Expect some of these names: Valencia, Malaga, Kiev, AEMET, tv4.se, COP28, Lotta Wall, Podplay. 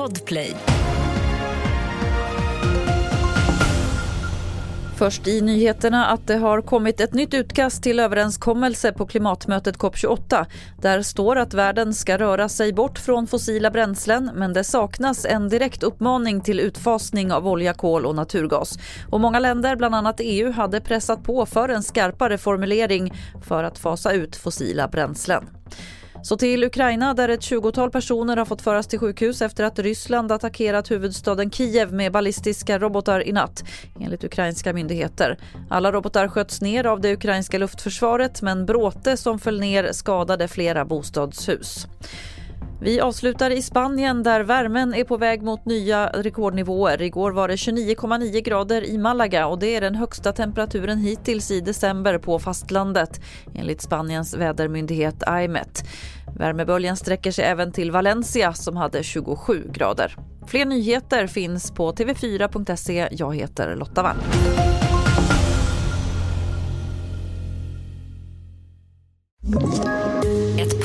Podplay. Först i nyheterna att det har kommit ett nytt utkast till överenskommelse på klimatmötet COP28. Där står att världen ska röra sig bort från fossila bränslen, men det saknas en direkt uppmaning till utfasning av olja, kol och naturgas. Och många länder, bland annat EU, hade pressat på för en skarpare formulering för att fasa ut fossila bränslen. Så till Ukraina, där ett 20-tal personer har fått föras till sjukhus efter att Ryssland attackerat huvudstaden Kiev med ballistiska robotar i natt, enligt ukrainska myndigheter. Alla robotar sköts ner av det ukrainska luftförsvaret, men bråte som föll ner skadade flera bostadshus. Vi avslutar i Spanien, där värmen är på väg mot nya rekordnivåer. Igår var det 29,9 grader i Malaga, och det är den högsta temperaturen hittills i december på fastlandet, enligt Spaniens vädermyndighet AEMET. Värmeböljan sträcker sig även till Valencia som hade 27 grader. Fler nyheter finns på tv4.se. Jag heter Lotta Wall.